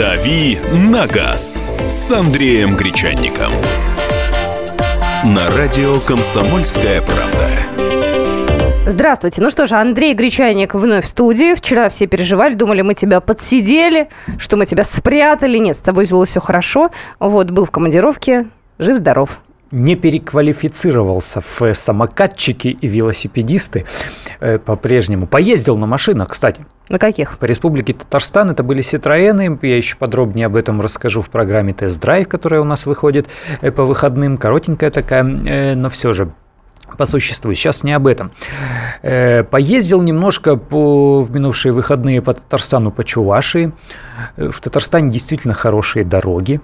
«Дави на газ» с Андреем Гречанником. На радио «Комсомольская правда». Здравствуйте. Ну что же, Андрей Гречанник вновь в студии. Вчера все переживали, думали, мы тебя подсидели, что мы тебя спрятали. Нет, с тобой было все хорошо. Вот, был в командировке, жив-здоров. Не переквалифицировался в самокатчики и велосипедисты по-прежнему. Поездил на машинах, кстати. На каких? По Республике Татарстан. Это были «Ситроены». Я еще подробнее об этом расскажу в программе «Тест-драйв», которая у нас выходит по выходным. Коротенькая такая, но все же по существу. Сейчас не об этом. Поездил немножко в минувшие выходные по Татарстану, по Чувашии. В Татарстане действительно хорошие дороги.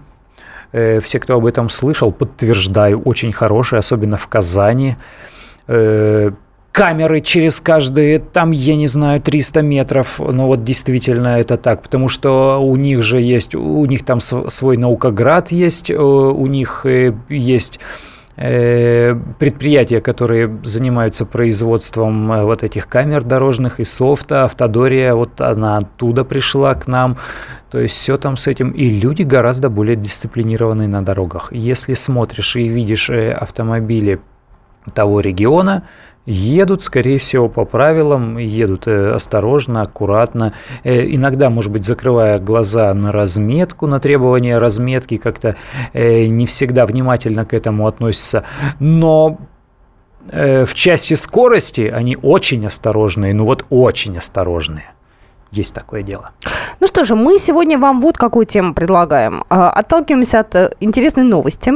Все, кто об этом слышал, подтверждаю, очень хорошие, особенно в Казани. Камеры через каждые, там, я не знаю, 300 метров. Но вот действительно это так, потому что у них же есть, у них там свой наукоград есть, у них есть предприятия, которые занимаются производством вот этих камер дорожных и софта. Автодория, вот она оттуда пришла к нам. То есть все там с этим. И люди гораздо более дисциплинированы на дорогах. Если смотришь и видишь автомобили того региона, едут, скорее всего, по правилам, едут осторожно, аккуратно, иногда, может быть, закрывая глаза на разметку, на требования разметки, как-то не всегда внимательно к этому относятся, но в части скорости они очень осторожные, ну вот очень осторожные. Есть такое дело. Ну что же, мы сегодня вам вот какую тему предлагаем. Отталкиваемся от интересной новости.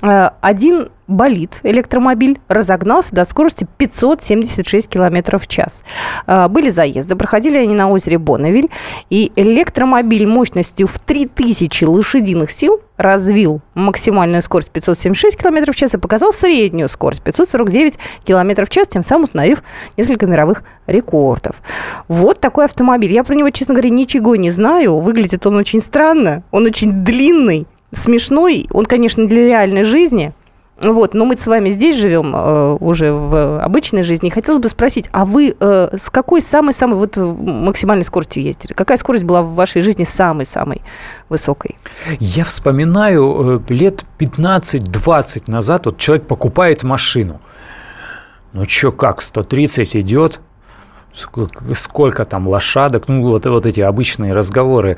Один болид, электромобиль, разогнался до скорости 576 км в час. Были заезды, проходили они на озере Боннавиль, и электромобиль мощностью в 3000 лошадиных сил развил максимальную скорость 576 км в час и показал среднюю скорость 549 км в час, тем самым установив несколько мировых рекордов. Вот такой автомобиль. Я про него, честно говоря, ничего не знаю. Выглядит он очень странно, он очень длинный. Смешной, он, конечно, для реальной жизни, вот, но мы с вами здесь живем уже в обычной жизни. И хотелось бы спросить, а вы с какой самой-самой вот максимальной скоростью ездили? Какая скорость была в вашей жизни самой-самой высокой? Я вспоминаю, лет 15-20 назад вот человек покупает машину. Ну, чё как, 130 идет? Сколько там лошадок, ну, вот эти обычные разговоры.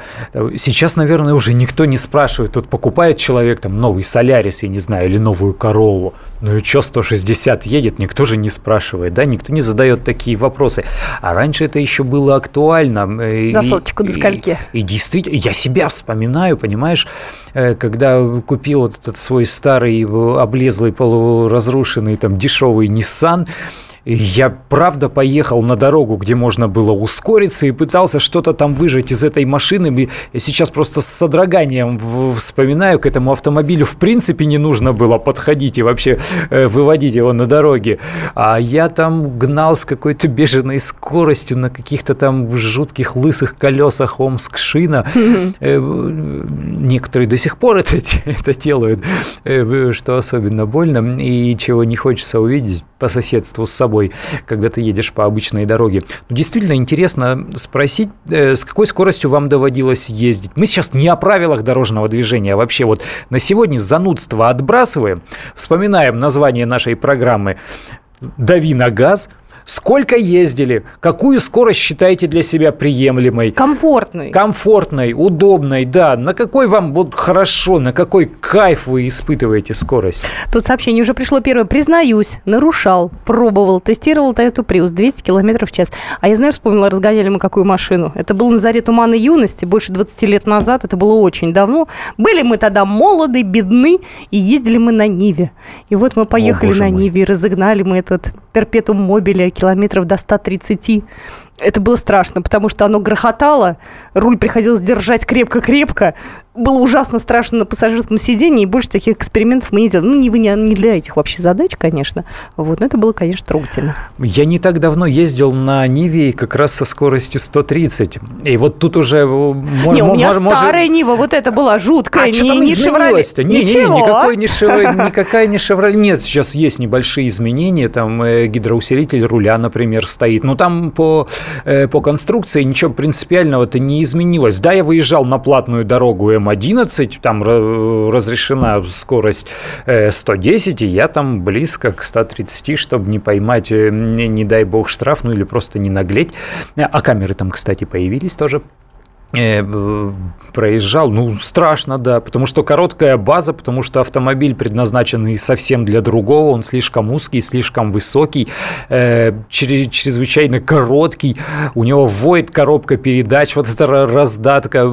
Сейчас, наверное, уже никто не спрашивает, тут покупает человек там новый «Солярис», я не знаю, или новую «Короллу», ну и что, 160 едет, никто же не спрашивает, да, никто не задает такие вопросы. А раньше это еще было актуально. За соточку до скольки? И действительно, я себя вспоминаю, понимаешь, когда купил вот этот свой старый, облезлый, полуразрушенный, там, дешевый «Ниссан», я, правда, поехал на дорогу, где можно было ускориться, и пытался что-то там выжать из этой машины. Я сейчас просто с содроганием вспоминаю, к этому автомобилю в принципе не нужно было подходить и вообще выводить его на дороге. А я там гнал с какой-то бешеной скоростью на каких-то там жутких лысых колесах Омск-Шина. Некоторые до сих пор это делают, что особенно больно, и чего не хочется увидеть по соседству с собой, когда ты едешь по обычной дороге. Но действительно интересно спросить, с какой скоростью вам доводилось ездить. Мы сейчас не о правилах дорожного движения, а вообще вот на сегодня занудство отбрасываем, вспоминаем название нашей программы «Дави на газ». Сколько ездили? Какую скорость считаете для себя приемлемой? Комфортной. Комфортной, удобной, да. На какой вам вот хорошо, на какой кайф вы испытываете скорость? Тут сообщение уже пришло первое. Признаюсь, нарушал, пробовал, тестировал Toyota Prius 200 км в час. А я, знаешь, вспомнила, разгоняли мы какую машину. Это был на заре тумана юности, больше 20 лет назад. Это было очень давно. Были мы тогда молоды, бедны, и ездили мы на Ниве. И вот мы поехали на Ниве, и разогнали мы этот перпетум мобиле километров до 130. Это было страшно, потому что оно грохотало, руль приходилось держать крепко-крепко, было ужасно страшно на пассажирском сидении, и больше таких экспериментов мы не делали. Ну, не для этих вообще задач, конечно. Вот, но это было, конечно, трогательно. Я не так давно ездил на Ниве как раз со скоростью 130. И вот тут уже... У меня старая Нива, вот это была жуткая. А что там изменилось-то? Никакая не «Шевроле». Нет, сейчас есть небольшие изменения. Там гидроусилитель руля, например, стоит. Но там по конструкции ничего принципиального-то не изменилось. Да, я выезжал на платную дорогу М11, там разрешена скорость 110, и я там близко к 130, чтобы не поймать, не дай бог, штраф, ну или просто не наглеть. А камеры там, кстати, появились тоже. Проезжал, страшно, да, потому что короткая база, потому что автомобиль предназначенный совсем для другого, он слишком узкий, слишком высокий, чрезвычайно короткий, у него воет коробка передач, вот эта раздатка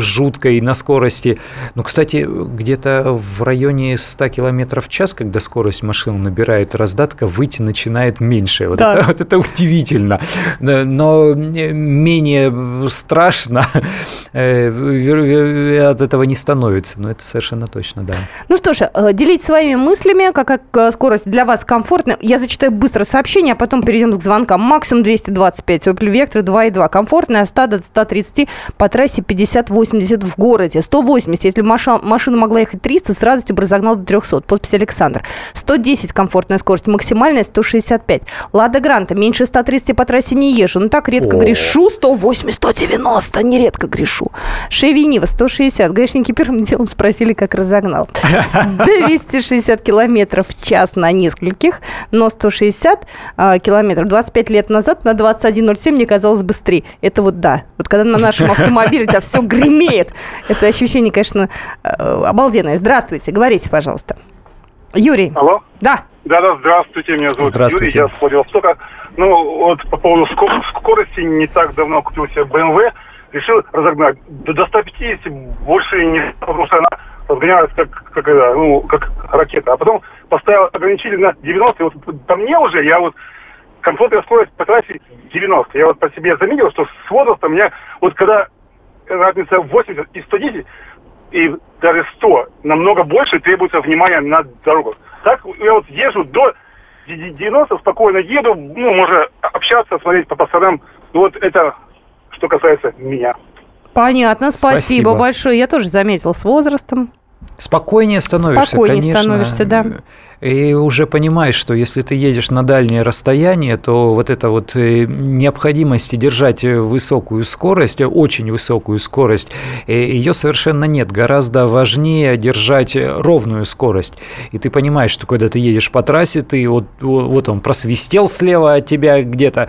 жуткая и на скорости, кстати, где-то в районе 100 км в час, когда скорость машины набирает, раздатка выйти начинает меньше, вот, да. Это удивительно, но менее страшно от этого не становится, но это совершенно точно, да. Ну что ж, делитесь своими мыслями, какая скорость для вас комфортна. Я зачитаю быстро сообщение, а потом перейдем к звонкам. Максимум 225, Opel Vectra 2.2, комфортная, от 100 до 130 по трассе 50-80 в городе, 180, если бы машина могла ехать 300, с радостью бы разогнал до 300, подпись Александр. 110, комфортная скорость, максимальная 165. Лада Гранта, меньше 130 по трассе не езжу, так редко грешу, 180-190, нередко грешу. Шеви Нива 160. Грешники первым делом спросили, как разогнал. 260 километров в час на нескольких, но 160 километров. 25 лет назад на 21.07 мне казалось быстрее. Это вот да. Вот когда на нашем автомобиле у тебя все гремеет. Это ощущение, конечно, обалденное. Здравствуйте. Говорите, пожалуйста. Юрий. Алло. Да. Да, здравствуйте, меня зовут Юрий, я с Владивостока. По поводу скорости, не так давно купил себе BMW, решил разогнать до 150, больше не, потому что она разгонялась как ракета. А потом поставил ограничитель на 90, и по мне уже, комфортная скорость по трассе 90. Я по себе заметил, что с возрастом у меня, когда разница 80 и 110, и даже 100, намного больше требуется внимания на дорогу. Так я езжу до 90, спокойно еду, можно общаться, смотреть по сторонам. Это что касается меня. Понятно, спасибо большое. Я тоже заметила, с возрастом. Спокойнее становишься, да. И уже понимаешь, что если ты едешь на дальнее расстояние, то эта необходимость держать высокую скорость, очень высокую скорость, ее совершенно нет. Гораздо важнее держать ровную скорость. И ты понимаешь, что когда ты едешь по трассе, ты он просвистел слева от тебя где-то,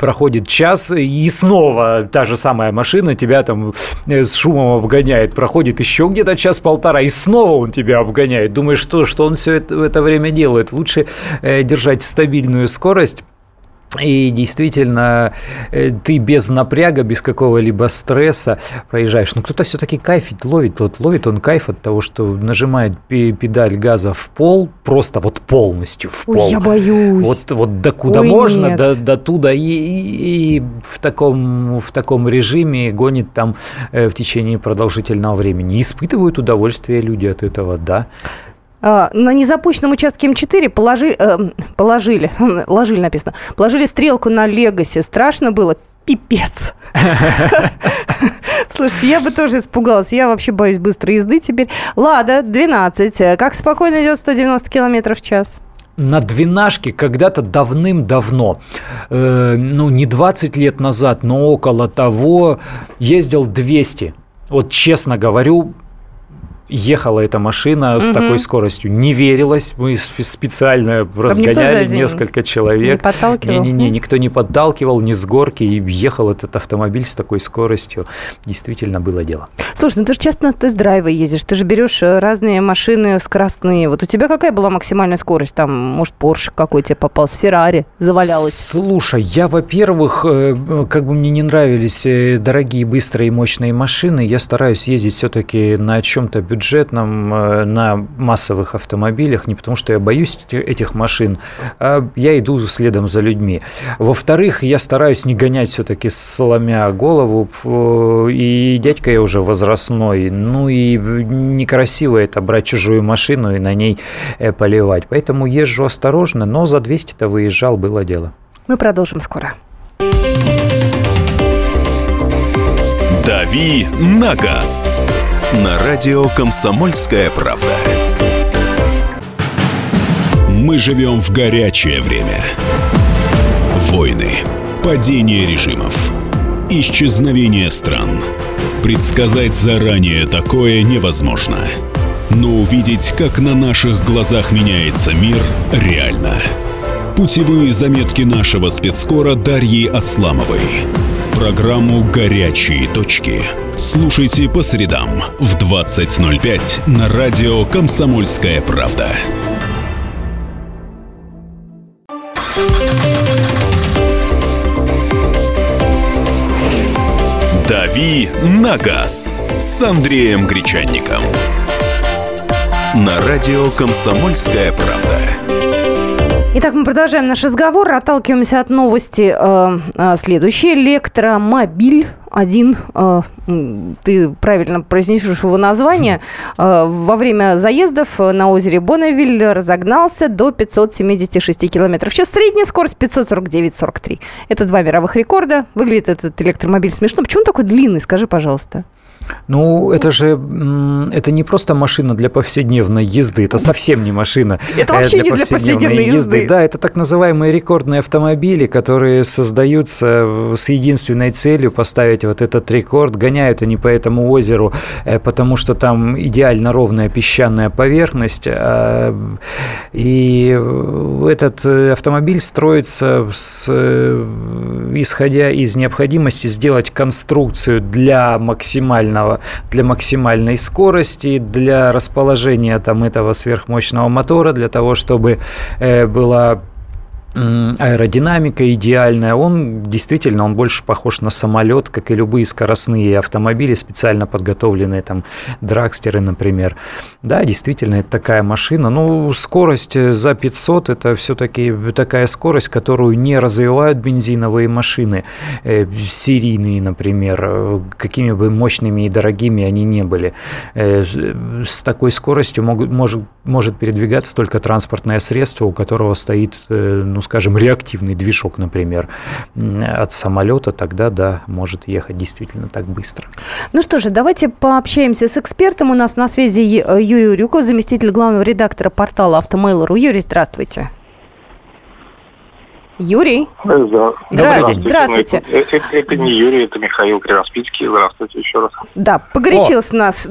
проходит час, и снова та же самая машина тебя там с шумом обгоняет. Проходит еще где-то час-полтора, и снова он тебя обгоняет. Думаешь, что он все это время делает. Лучше держать стабильную скорость. И действительно, ты без напряга, без какого-либо стресса проезжаешь. Но кто-то все-таки кайфит, ловит. Ловит он кайф от того, что нажимает педаль газа в пол, просто полностью в пол. Ой, я боюсь. Докуда можно, до туда. И в таком режиме гонит там в течение продолжительного времени. Испытывают удовольствие люди от этого, да. На незапущенном участке М4 положили стрелку на Легасе. Страшно было. Пипец. Слушайте, я бы тоже испугалась. Я вообще боюсь быстрой езды теперь. Лада, 12. Как спокойно идет 190 км в час? На двенашке когда-то давным-давно, не 20 лет назад, но около того, ездил 200. Честно говорю, ехала эта машина с такой скоростью. Не верилось. Мы специально разгоняли несколько человек. Никто не подталкивал, не с горки. И ехал этот автомобиль с такой скоростью. Действительно было дело. Слушай, ты же часто на тест-драйвы ездишь. Ты же берешь разные машины скоростные. У тебя какая была максимальная скорость? Там, может, Porsche какой тебе попался, Ferrari завалялась? Слушай, я, во-первых, как бы мне не нравились дорогие, быстрые, мощные машины, я стараюсь ездить все-таки на чем-то бюджетном. бюджетном, на массовых автомобилях, не потому что я боюсь этих машин, а я иду следом за людьми. Во-вторых, я стараюсь не гонять все-таки сломя голову, и дядька я уже возрастной, ну и некрасиво это брать чужую машину и на ней поливать. Поэтому езжу осторожно, но за 200-то выезжал, было дело. Мы продолжим скоро. «Дави на газ» на радио «Комсомольская правда». Мы живем в горячее время. Войны, падение режимов, исчезновение стран. Предсказать заранее такое невозможно. Но увидеть, как на наших глазах меняется мир, реально. Путевые заметки нашего спецкора Дарьи Асламовой. Программу «Горячие точки» слушайте по средам в 20:05 на радио «Комсомольская правда». «Дави на газ» с Андреем Гречанником на радио «Комсомольская правда». Итак, мы продолжаем наш разговор, отталкиваемся от новости следующей. Электромобиль один, ты правильно произнесешь его название, во время заездов на озере Боннавиль разогнался до 576 км в час. Средняя скорость 549,43. Это 2 мировых рекорда. Выглядит этот электромобиль смешно. Почему он такой длинный, скажи, пожалуйста? Ну, это же это не просто машина для повседневной езды, это совсем не машина. Это вообще не для повседневной езды. Да, это так называемые рекордные автомобили, которые создаются с единственной целью поставить вот этот рекорд. Гоняют они по этому озеру, потому что там идеально ровная песчаная поверхность. И этот автомобиль строится, исходя из необходимости сделать конструкцию для максимальной скорости, для расположения там этого сверхмощного мотора, для того, чтобы была аэродинамика идеальная. Он действительно, он больше похож на самолет, как и любые скоростные автомобили, специально подготовленные, там, драгстеры, например. Да, действительно, это такая машина. Ну, скорость за 500 – это все-таки такая скорость, которую не развивают бензиновые машины, серийные, например, какими бы мощными и дорогими они не были. С такой скоростью может передвигаться только транспортное средство, у которого стоит, скажем, реактивный движок, например, от самолета, тогда, да, может ехать действительно так быстро. Ну что же, давайте пообщаемся с экспертом. У нас на связи Юрий Урюков, заместитель главного редактора портала Автомейл.ру. Юрий, здравствуйте. Юрий? Здравствуйте. Это не Юрий, это Михаил Кривопицкий. Здравствуйте еще раз. Да, погорячился наш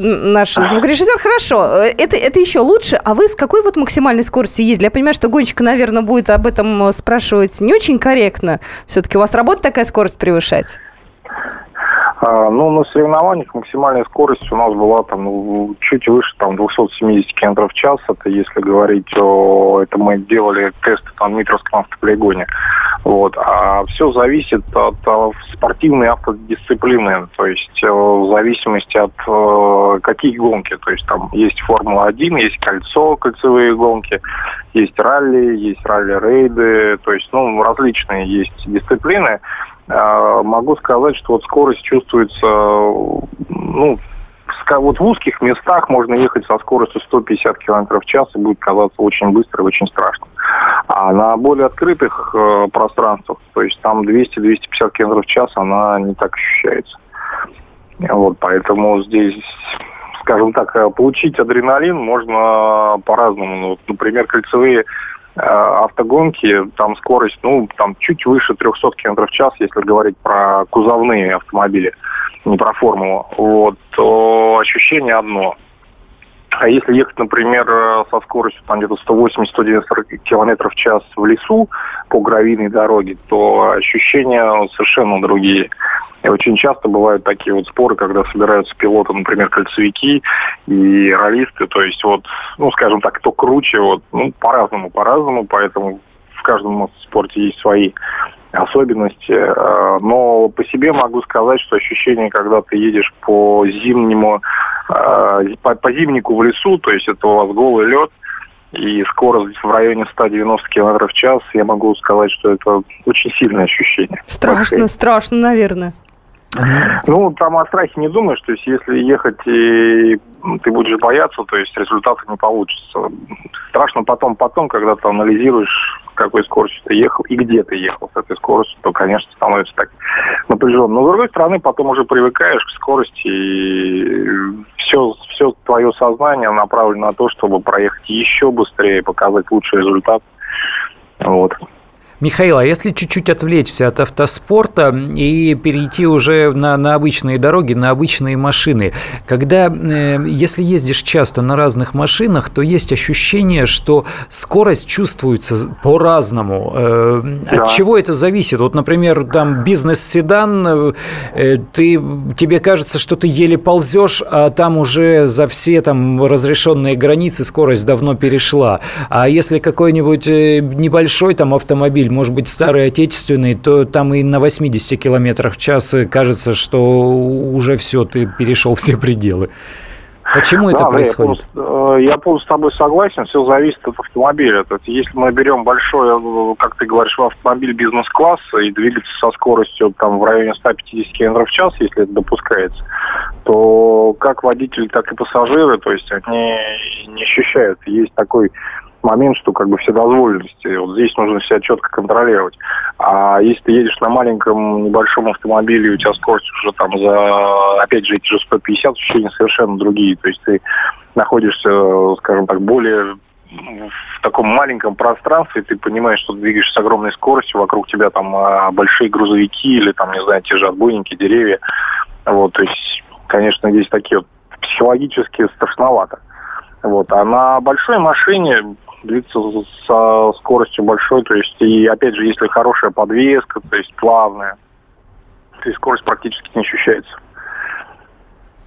звукорежиссер. Хорошо, это еще лучше. А вы с какой вот максимальной скоростью ездили? Я понимаю, что гонщик, наверное, будет об этом спрашивать не очень корректно. Все-таки у вас работа такая скорость превышать? Ну, на соревнованиях максимальная скорость у нас была чуть выше 270 км в час. Это если говорить это мы делали тесты в Митровском автополигоне. Вот. А все зависит от спортивной автодисциплины, то есть в зависимости от каких гонки. То есть там есть Формула-1, есть кольцо, кольцевые гонки, есть ралли-рейды, то есть различные есть дисциплины. Могу сказать, что скорость чувствуется, в узких местах можно ехать со скоростью 150 км в час и будет казаться очень быстро и очень страшно. А на более открытых пространствах, то есть там 200-250 км в час, она не так ощущается. Вот, поэтому здесь, скажем так, получить адреналин можно по-разному. Например, кольцевые автогонки, там скорость, чуть выше 300 км в час, если говорить про кузовные автомобили, не про формулу, то ощущение одно. А если ехать, например, со скоростью где-то 180-190 км в час в лесу по гравийной дороге, то ощущения совершенно другие. И очень часто бывают такие споры, когда собираются пилоты, например, кольцевики и раллисты, то есть скажем так, кто круче, по-разному, поэтому в каждом спорте есть свои особенности. Но по себе могу сказать, что ощущение, когда ты едешь по зимнему по зимнику в лесу, то есть это у вас голый лед, и скорость в районе 190 км в час, я могу сказать, что это очень сильное ощущение. Страшно, наверное. Ну, там о страхе не думаешь, то есть если ехать и ты будешь бояться, то есть результаты не получится. Страшно потом, когда ты анализируешь, с какой скоростью ты ехал и где ты ехал с этой скоростью, то, конечно, становится так напряженно. Но, с другой стороны, потом уже привыкаешь к скорости, и все твое сознание направлено на то, чтобы проехать еще быстрее, показать лучший результат. Вот. Михаил, а если чуть-чуть отвлечься от автоспорта и перейти уже на обычные дороги, на обычные машины, когда, если ездишь часто на разных машинах, то есть ощущение, что скорость чувствуется по-разному. Да. От чего это зависит? Вот, например, там бизнес-седан, тебе кажется, что ты еле ползешь, а там уже за все там разрешенные границы скорость давно перешла. А если какой-нибудь небольшой там автомобиль, может быть, старый отечественный, то там и на 80 километрах в час кажется, что уже все, ты перешел все пределы. Почему это происходит? Я полностью с тобой согласен, все зависит от автомобиля. То есть, если мы берем большой, как ты говоришь, автомобиль бизнес-класса и двигаться со скоростью там, в районе 150 км в час, если это допускается, то как водители, так и пассажиры, то есть они не ощущают. Есть такой момент, что как бы вседозволенности. Вот здесь нужно себя четко контролировать. А если ты едешь на маленьком, небольшом автомобиле, у тебя скорость уже там за, опять же, эти же 150, ощущения совершенно другие. То есть ты находишься, скажем так, более в таком маленьком пространстве, ты понимаешь, что ты двигаешься с огромной скоростью, вокруг тебя там большие грузовики или там, не знаю, те же отбойники, деревья. Вот, то есть, конечно, здесь такие вот психологически страшновато. Вот, а на большой машине двигаться со скоростью большой, то есть, и опять же, если хорошая подвеска, то есть плавная, то есть скорость практически не ощущается.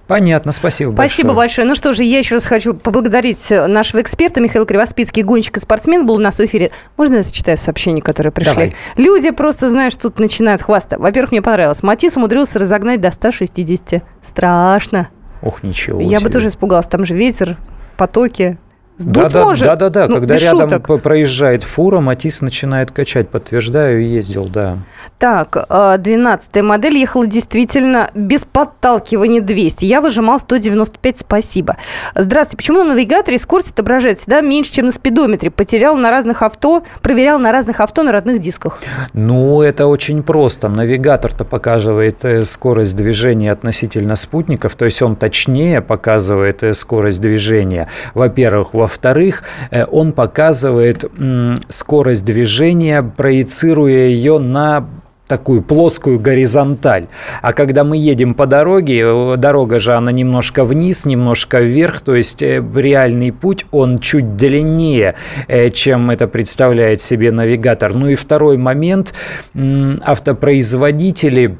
Понятно, спасибо большое. Спасибо большое. Ну что же, я еще раз хочу поблагодарить нашего эксперта Михаила Кривопицкий, гонщик и спортсмен, был у нас в эфире. Можно я зачитаю сообщения, которые пришли? Давай. Люди просто, знаешь, тут начинают хвастаться. Во-первых, мне понравилось. Матис умудрился разогнать до 160. Страшно. Ох, ничего себе. Я бы тоже испугалась. Там же ветер, потоки. Да, ну, когда рядом проезжает фура, Матис начинает качать, подтверждаю, ездил, да. Так, 12-я модель ехала действительно без подталкивания 200, я выжимал 195, спасибо. Здравствуйте, почему на навигаторе скорость отображает всегда меньше, чем на спидометре? Проверял на разных авто на родных дисках. Ну, это очень просто, навигатор-то показывает скорость движения относительно спутников, то есть он точнее показывает скорость движения, во-первых. Во-вторых, он показывает скорость движения, проецируя ее на такую плоскую горизонталь. А когда мы едем по дороге, дорога же она немножко вниз, немножко вверх, то есть реальный путь, он чуть длиннее, чем это представляет себе навигатор. Ну и второй момент, автопроизводители,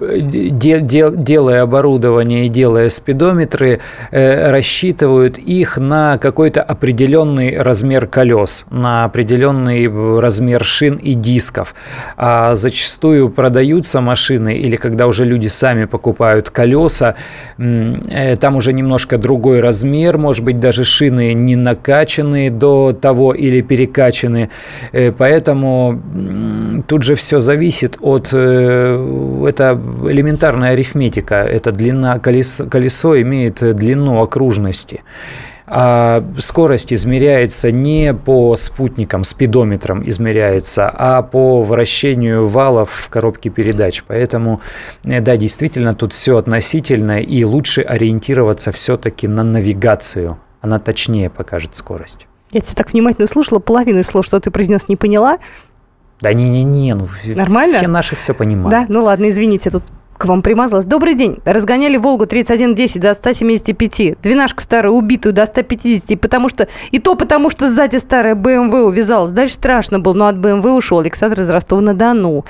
делая оборудование и делая спидометры, рассчитывают их на какой-то определенный размер колес, на определенный размер шин и дисков. А зачастую продаются машины, или когда уже люди сами покупают колеса, там уже немножко другой размер, может быть, даже шины не накачаны до того или перекачаны. Поэтому тут же все зависит от... Это элементарная арифметика. Это длина колесо имеет длину окружности. А скорость измеряется не по спутникам, спидометрам измеряется, а по вращению валов в коробке передач. Поэтому, да, действительно, тут все относительно, и лучше ориентироваться все-таки на навигацию. Она точнее покажет скорость. Я тебя так внимательно слушала, половину слов, что ты произнес, не поняла. Да не, ну нормально? Все наши все понимают. Да, ну ладно, извините, тут к вам примазалась. Добрый день. Разгоняли Волгу 3110 до 175, двенашку старую убитую до 150, потому что сзади старая BMW увязалась. Дальше страшно было, но от BMW ушел Александр из Ростова-на-Дону.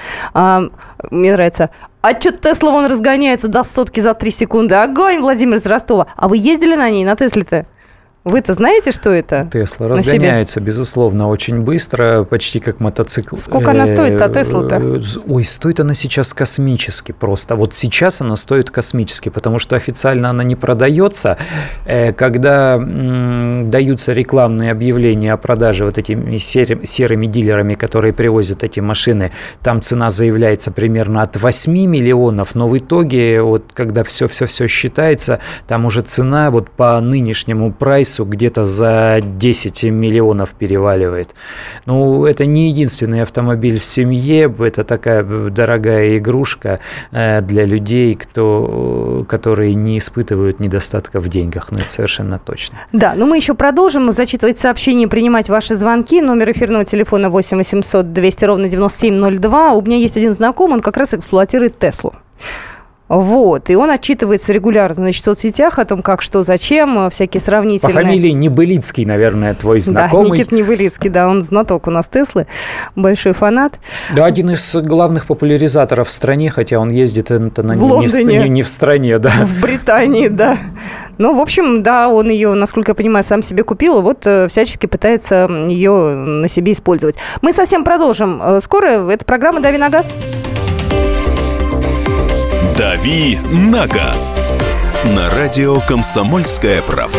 Мне нравится. А что Тесла, он разгоняется до 100 за 3 секунды. Огонь, Владимир из Ростова. А вы ездили на ней, на Тесле-то? Вы-то знаете, что это? Тесла разгоняется, безусловно, очень быстро, почти как мотоцикл. Сколько она стоит-то, Тесла-то? Ой, стоит она сейчас космически просто. Вот сейчас она стоит космически, потому что официально она не продается. Когда даются рекламные объявления о продаже вот этими серыми дилерами, которые привозят эти машины, там цена заявляется примерно от 8 миллионов, но в итоге, вот когда все-все-все считается, там уже цена вот по нынешнему прайсу где-то за 10 миллионов переваливает. Ну, это не единственный автомобиль в семье, это такая дорогая игрушка для людей, которые не испытывают недостатка в деньгах, ну, это совершенно точно. Да, но мы еще продолжим зачитывать сообщения, принимать ваши звонки. Номер эфирного телефона 8 800 200 ровно 9702. У меня есть один знакомый, он как раз эксплуатирует Теслу. Вот, и он отчитывается регулярно, значит, в соцсетях о том, как, что, зачем, всякие сравнительные... По фамилии Небелицкий, наверное, твой знакомый. Да, Никит Небелицкий, да, он знаток у нас Теслы, большой фанат. Да, один из главных популяризаторов в стране, хотя он ездит в Лондоне, не в стране, да. В Британии, да. Ну, в общем, да, он ее, насколько я понимаю, сам себе купил, и вот всячески пытается ее на себе использовать. Мы совсем продолжим. Скоро эта программа «Дави на газ». «Дави на газ» на радио «Комсомольская правда».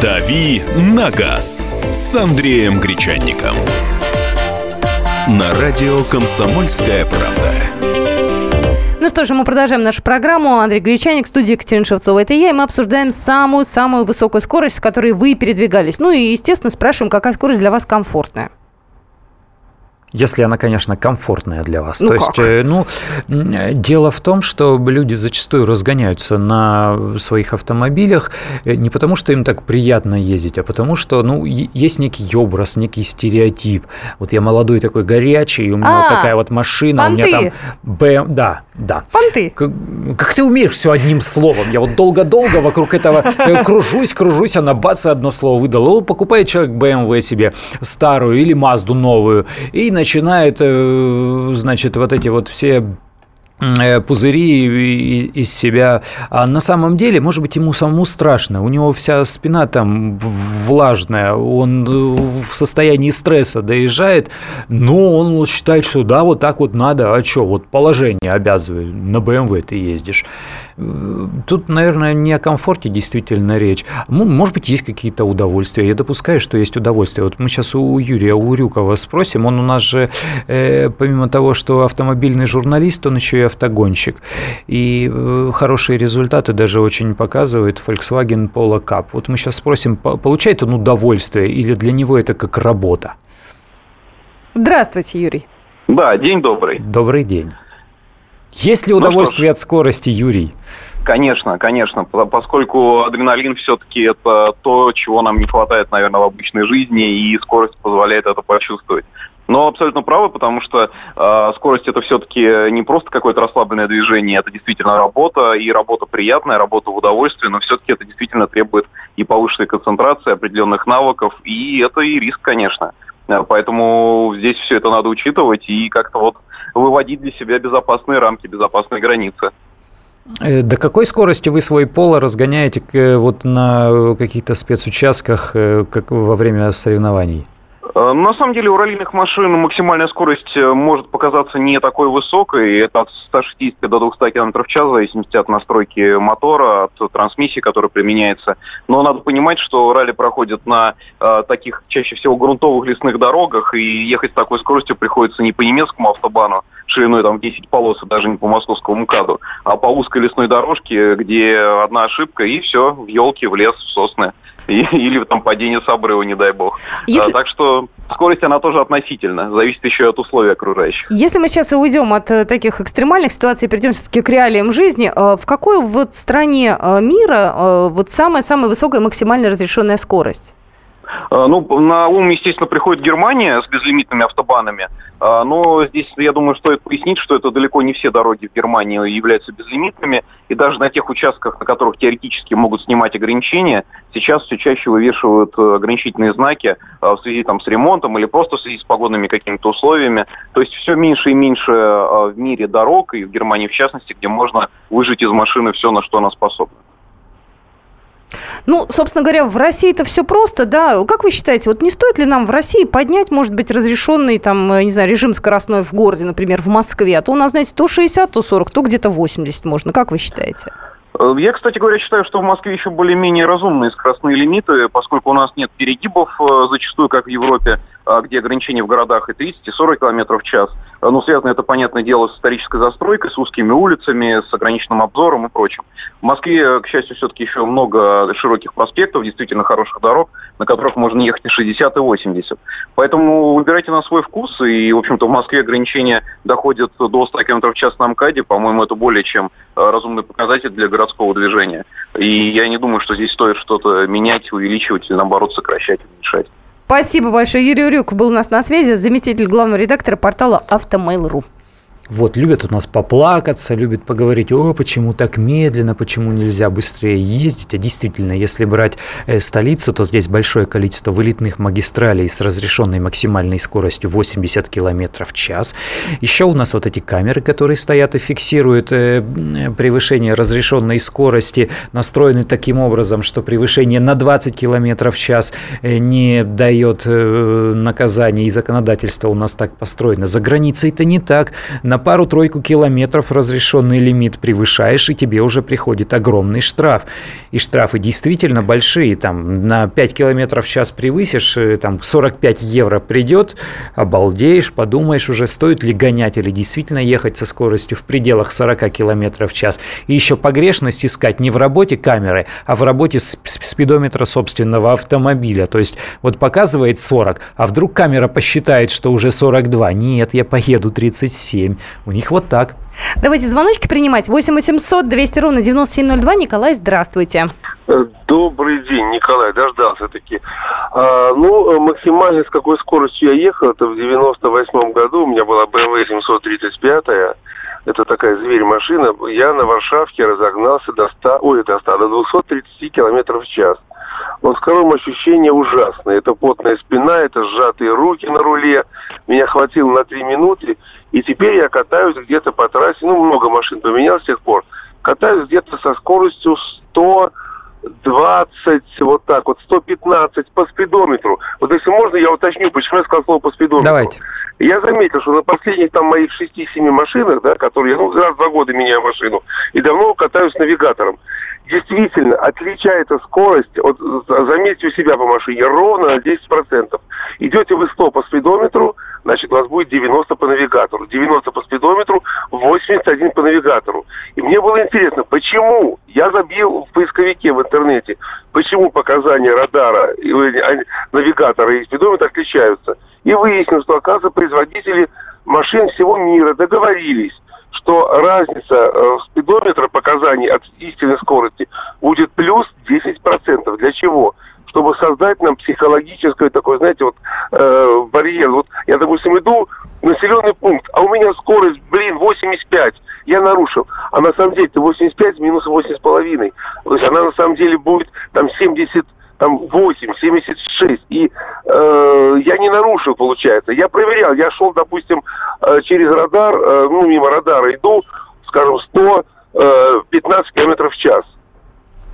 «Дави на газ» с Андреем Гречанником. На радио «Комсомольская правда». Ну что же, мы продолжаем нашу программу. Андрей Гречанник, студия Екатерина Шевцова. Это я, и мы обсуждаем самую-самую высокую скорость, с которой вы передвигались. Ну и, естественно, спрашиваем, какая скорость для вас комфортная. Если она, конечно, комфортная для вас. Ну, то как? Есть, ну, дело в том, что люди зачастую разгоняются на своих автомобилях не потому, что им так приятно ездить, а потому что, ну, есть некий образ, некий стереотип. Вот я молодой такой горячий, у меня такая вот машина, понты. У меня там да. Понты. Как ты умеешь все одним словом? Я вот долго-долго вокруг этого кружусь, она бац, одно слово выдала. Покупает человек BMW себе старую или Мазду новую, и начинает, значит, вот эти вот все пузыри из себя. А на самом деле, может быть, ему самому страшно. У него вся спина там влажная, он в состоянии стресса доезжает, но он считает, что да, вот так вот надо, а что, вот положение обязывает, на БМВ ты ездишь. Тут, наверное, не о комфорте действительно речь. Может быть, есть какие-то удовольствия. Я допускаю, что есть удовольствия. Вот мы сейчас у Юрия Урюкова спросим. Он у нас же, помимо того, что автомобильный журналист, он еще и автогонщик. И хорошие результаты даже очень показывает Volkswagen Polo Cup. Вот мы сейчас спросим, получает он удовольствие или для него это как работа? Здравствуйте, Юрий. Да, день добрый. Добрый день. Есть ли удовольствие от скорости, Юрий? Конечно, поскольку адреналин все-таки это то, чего нам не хватает, наверное, в обычной жизни, и скорость позволяет это почувствовать. Но абсолютно правы, потому что скорость это все-таки не просто какое-то расслабленное движение, это действительно работа, и работа приятная, работа в удовольствие, но все-таки это действительно требует и повышенной концентрации, определенных навыков, и это и риск, конечно. Поэтому здесь все это надо учитывать и как-то вот выводить для себя безопасные рамки, безопасные границы. До какой скорости вы свой Polo разгоняете вот на каких-то спецучастках как во время соревнований? На самом деле у раллийных машин максимальная скорость может показаться не такой высокой. Это от 160 до 200 км в час, в зависимости от настройки мотора, от трансмиссии, которая применяется. Но надо понимать, что ралли проходят на таких чаще всего грунтовых лесных дорогах, и ехать с такой скоростью приходится не по немецкому автобану, шириной там 10 полос, даже не по московскому МКАДу, а по узкой лесной дорожке, где одна ошибка, и все, в елки, в лес, в сосны. Или там падение с обрыва, не дай бог. Если... Так что скорость, она тоже относительна. Зависит еще от условий окружающих. Если мы сейчас уйдем от таких экстремальных ситуаций и перейдем все-таки к реалиям жизни, в какой вот стране мира вот самая-самая высокая максимально разрешенная скорость? Ну, на ум, естественно, приходит Германия с безлимитными автобанами, но здесь, я думаю, стоит пояснить, что это далеко не все дороги в Германии являются безлимитными, и даже на тех участках, на которых теоретически могут снимать ограничения, сейчас все чаще вывешивают ограничительные знаки в связи там, с ремонтом или просто в связи с погодными какими-то условиями. То есть все меньше и меньше в мире дорог, и в Германии в частности, где можно выжать из машины все, на что она способна. Ну, собственно говоря, в России-то все просто, да? Как вы считаете, вот не стоит ли нам в России поднять, может быть, разрешенный, там, не знаю, режим скоростной в городе, например, в Москве? А то у нас, знаете, то 60, то 40, то где-то 80 можно. Как вы считаете? Я, кстати говоря, считаю, что в Москве еще более-менее разумные скоростные лимиты, поскольку у нас нет перегибов зачастую, как в Европе, где ограничения в городах и 30, и 40 километров в час. Но связано это, понятное дело, с исторической застройкой, с узкими улицами, с ограниченным обзором и прочим. В Москве, к счастью, все-таки еще много широких проспектов, действительно хороших дорог, на которых можно ехать и 60, и 80. Поэтому выбирайте на свой вкус, и, в общем-то, в Москве ограничения доходят до 100 км в час на МКАДе. По-моему, это более чем разумный показатель для городского движения. И я не думаю, что здесь стоит что-то менять, увеличивать или, наоборот, сокращать, уменьшать. Спасибо большое. Юрий Урюков был у нас на связи, заместитель главного редактора портала Автомейл.ру. Вот, любят у нас поплакаться, любят поговорить, о, почему так медленно, почему нельзя быстрее ездить. А действительно, если брать столицу, то здесь большое количество вылетных магистралей с разрешенной максимальной скоростью 80 км в час. Еще у нас вот эти камеры, которые стоят и фиксируют превышение разрешенной скорости, настроены таким образом, что превышение на 20 км в час не дает наказания, и законодательство у нас так построено. За границей-то не так. На пару-тройку километров разрешенный лимит превышаешь, и тебе уже приходит огромный штраф. И штрафы действительно большие. Там на 5 километров в час превысишь, там 45 евро придет, обалдеешь, подумаешь уже, стоит ли гонять или действительно ехать со скоростью в пределах 40 километров в час. И еще погрешность искать не в работе камеры, а в работе спидометра собственного автомобиля. То есть вот показывает 40, а вдруг камера посчитает, что уже 42. Нет, я поеду 37. У них вот так. Давайте звоночки принимать. 8-800-200-97-02. Николай, здравствуйте. Добрый день, Николай. Дождался-таки. Максимально с какой скоростью я ехал, это в 98 году. У меня была BMW 735. Это такая зверь-машина. Я на Варшавке разогнался до 230 км в час. Но, скажем, ощущения ужасные. Это потная спина, это сжатые руки на руле. Меня хватило на 3 минуты. И теперь я катаюсь где-то по трассе. Много машин поменялось с тех пор. Катаюсь где-то со скоростью 120, 115 по спидометру. Вот если можно, я уточню, почему я сказал слово по спидометру. Давайте. Я заметил, что на последних там моих 6-7 машинах, да, которые я раз в 2 года меняю машину, и давно катаюсь с навигатором. Действительно, отличается скорость, заметьте у себя по машине, ровно на 10%. Идете вы 100 по спидометру, значит, у вас будет 90 по навигатору. 90 по спидометру, 81 по навигатору. И мне было интересно, почему, я забил в поисковике в интернете, почему показания радара, навигатора и спидометра отличаются. И выяснилось, что, оказывается, производители машин всего мира договорились, что разница спидометра показаний от истинной скорости будет плюс 10%. Для чего? Чтобы создать нам психологическое такое, знаете, барьер. Я, допустим, иду в населенный пункт, а у меня скорость, 85. Я нарушил. А на самом деле это 85 минус 8,5. То есть она на самом деле будет 70. 76, и я не нарушил, получается. Я проверял, я шел, допустим, через радар, мимо радара иду, скажем, 115 км в час.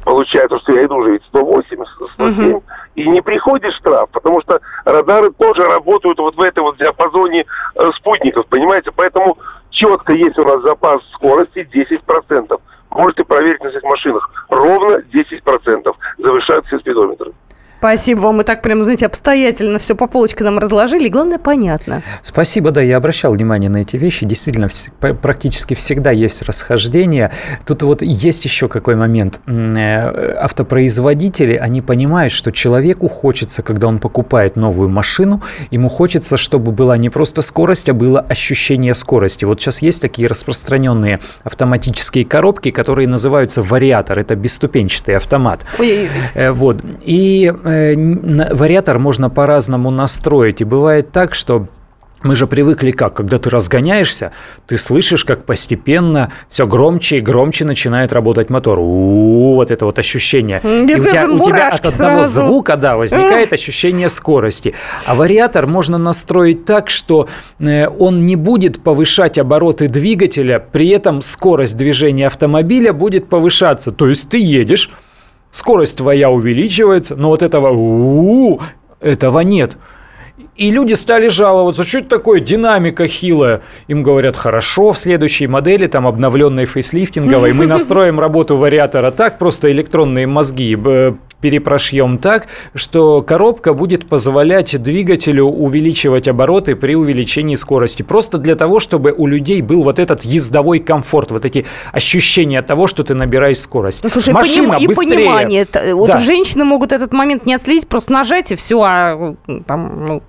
Получается, что я иду уже ведь 108, 107, и не приходит штраф, потому что радары тоже работают в этой диапазоне спутников, понимаете? Поэтому четко есть у нас запас скорости 10%. Можете проверить на этих машинах. Ровно 10% завышают все спидометры. Спасибо вам. Мы так прям, знаете, обстоятельно все по полочкам нам разложили. И главное, понятно. Спасибо, да. Я обращал внимание на эти вещи. Действительно, практически всегда есть расхождение. Тут вот есть еще какой момент. Автопроизводители, они понимают, что человеку хочется, когда он покупает новую машину, ему хочется, чтобы была не просто скорость, а было ощущение скорости. Вот сейчас есть такие распространенные автоматические коробки, которые называются вариатор. Это бесступенчатый автомат. Ой-ой-ой. Вот. И вариатор можно по-разному настроить. И бывает так, что мы же привыкли как? Когда ты разгоняешься, ты слышишь, как постепенно все громче и громче начинает работать мотор. Вот это вот ощущение. И у тебя от одного звука, да, возникает ощущение скорости. А вариатор можно настроить так, что он не будет повышать обороты двигателя, при этом скорость движения автомобиля будет повышаться. То есть ты едешь, скорость твоя увеличивается, но вот этого нет. И люди стали жаловаться, что это такое, динамика хилая. Им говорят, хорошо, в следующей модели, там, обновленной фейслифтинговой, мы настроим работу вариатора так, просто электронные мозги перепрошьем так, что коробка будет позволять двигателю увеличивать обороты при увеличении скорости. Просто для того, чтобы у людей был вот этот ездовой комфорт, вот эти ощущения того, что ты набираешь скорость. Ну, слушай, машина быстрее. И понимание. Вот да. Женщины могут этот момент не отследить, просто нажать и все, а там, ну,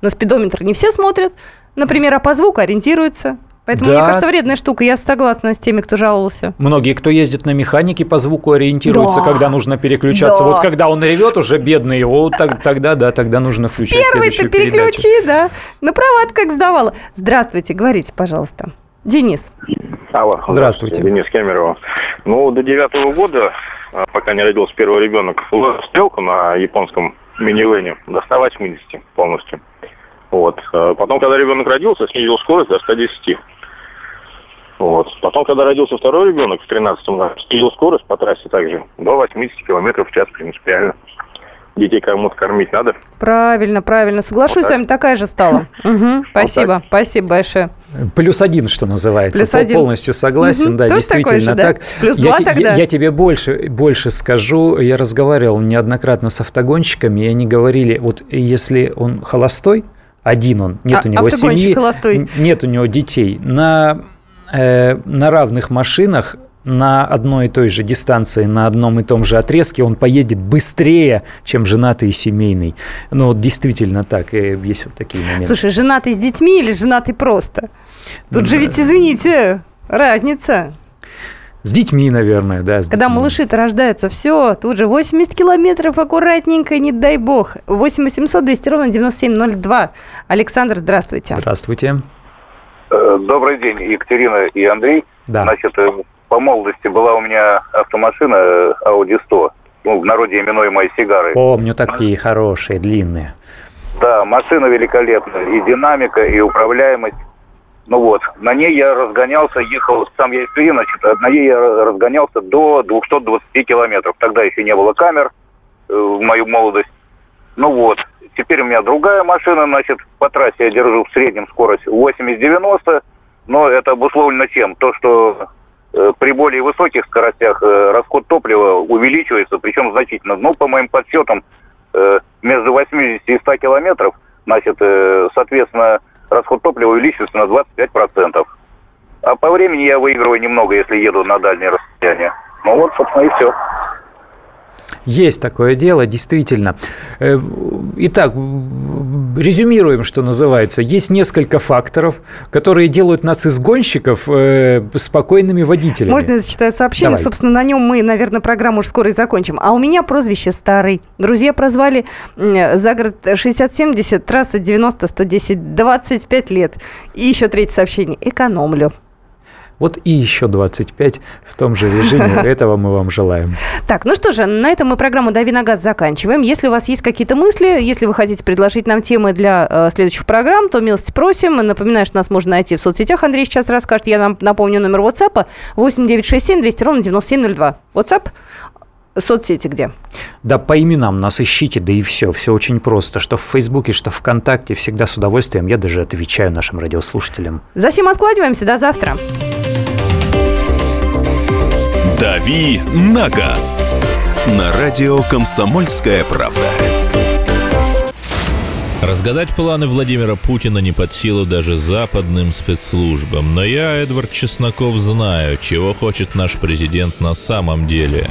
на спидометр не все смотрят, например, а по звуку ориентируются. Поэтому, да, мне кажется, вредная штука. Я согласна с теми, кто жаловался. Многие, кто ездит на механике, по звуку ориентируются, да, когда нужно переключаться. Да. Вот когда он ревет, уже бедный, вот тогда, да, тогда нужно включать следующую передачу. Первый-то переключи, да. На права-то как сдавала. Здравствуйте, говорите, пожалуйста. Денис. Алло. Здравствуйте. Денис, Кемерово. Ну, до 9-го года, пока не родился первый ребенок, стрелку на японском минивэне до 180 полностью. Вот. Потом, когда ребенок родился, снизил скорость до 110. Вот. Потом, когда родился второй ребенок в 13-м году, снизил скорость по трассе также до 80 км в час принципиально. Детей кому-то кормить надо. Правильно. Соглашусь вот с вами, такая же стала. Угу. Спасибо, вот спасибо большое. Плюс один, что называется. Полностью согласен, угу, да, тоже действительно же, да, так. Плюс два тогда. Я тебе больше скажу, я разговаривал неоднократно с автогонщиками, и они говорили, вот если он холостой, один он, нет у него семьи, холостой, нет у него детей. На равных машинах на одной и той же дистанции, на одном и том же отрезке он поедет быстрее, чем женатый и семейный. Ну, вот действительно так, есть вот такие моменты. Слушай, женатый с детьми или женатый просто? Тут же ведь, извините, разница. С детьми, наверное, да. Когда малыши-то рождаются, все, тут же 80 километров аккуратненько, не дай бог. 8-800-200-97-02. Александр, здравствуйте. Здравствуйте. Добрый день, Екатерина и Андрей. Да. Значит, по молодости была у меня автомашина Audi 100, ну, в народе именуемая сигарой. Помню, такие хорошие, длинные. Да, машина великолепная, и динамика, и управляемость. Ну вот, на ней я разгонялся, ехал, сам я из Твери, значит, на ней я разгонялся до 220 километров. Тогда еще не было камер в мою молодость. Ну вот, теперь у меня другая машина, значит, по трассе я держу в среднем скорость 80-90, но это обусловлено чем? То, что при более высоких скоростях расход топлива увеличивается, причем значительно. Ну, по моим подсчетам, между 80 и 100 километров, значит, соответственно, расход топлива увеличивается на 25%. А по времени я выигрываю немного, если еду на дальние расстояния. Ну вот, собственно, и все. Есть такое дело, действительно. Итак, резюмируем, что называется. Есть несколько факторов, которые делают нас из гонщиков спокойными водителями. Можно я зачитаю сообщение? Давай. Собственно, на нем мы, наверное, программу уж скоро и закончим. А у меня прозвище «Старый». Друзья прозвали за город 60-70, трасса 90-110, 25 лет. И еще третье сообщение. «Экономлю». Вот и еще 25 в том же режиме. Этого мы вам желаем. Так, ну что же, на этом мы программу «Дави на газ» заканчиваем. Если у вас есть какие-то мысли, если вы хотите предложить нам темы для следующих программ, то милости просим. Напоминаю, что нас можно найти в соцсетях. Андрей сейчас расскажет. Я нам напомню номер WhatsApp 8967-200-9702. WhatsApp. Соцсети где? Да по именам нас ищите, да и все. Все очень просто. Что в Фейсбуке, что ВКонтакте. Всегда с удовольствием. Я даже отвечаю нашим радиослушателям. Засим откладываемся. До завтра. «Дави на газ» На радио «Комсомольская правда». Разгадать планы Владимира Путина не под силу даже западным спецслужбам. Но я, Эдвард Чесноков, знаю, чего хочет наш президент на самом деле.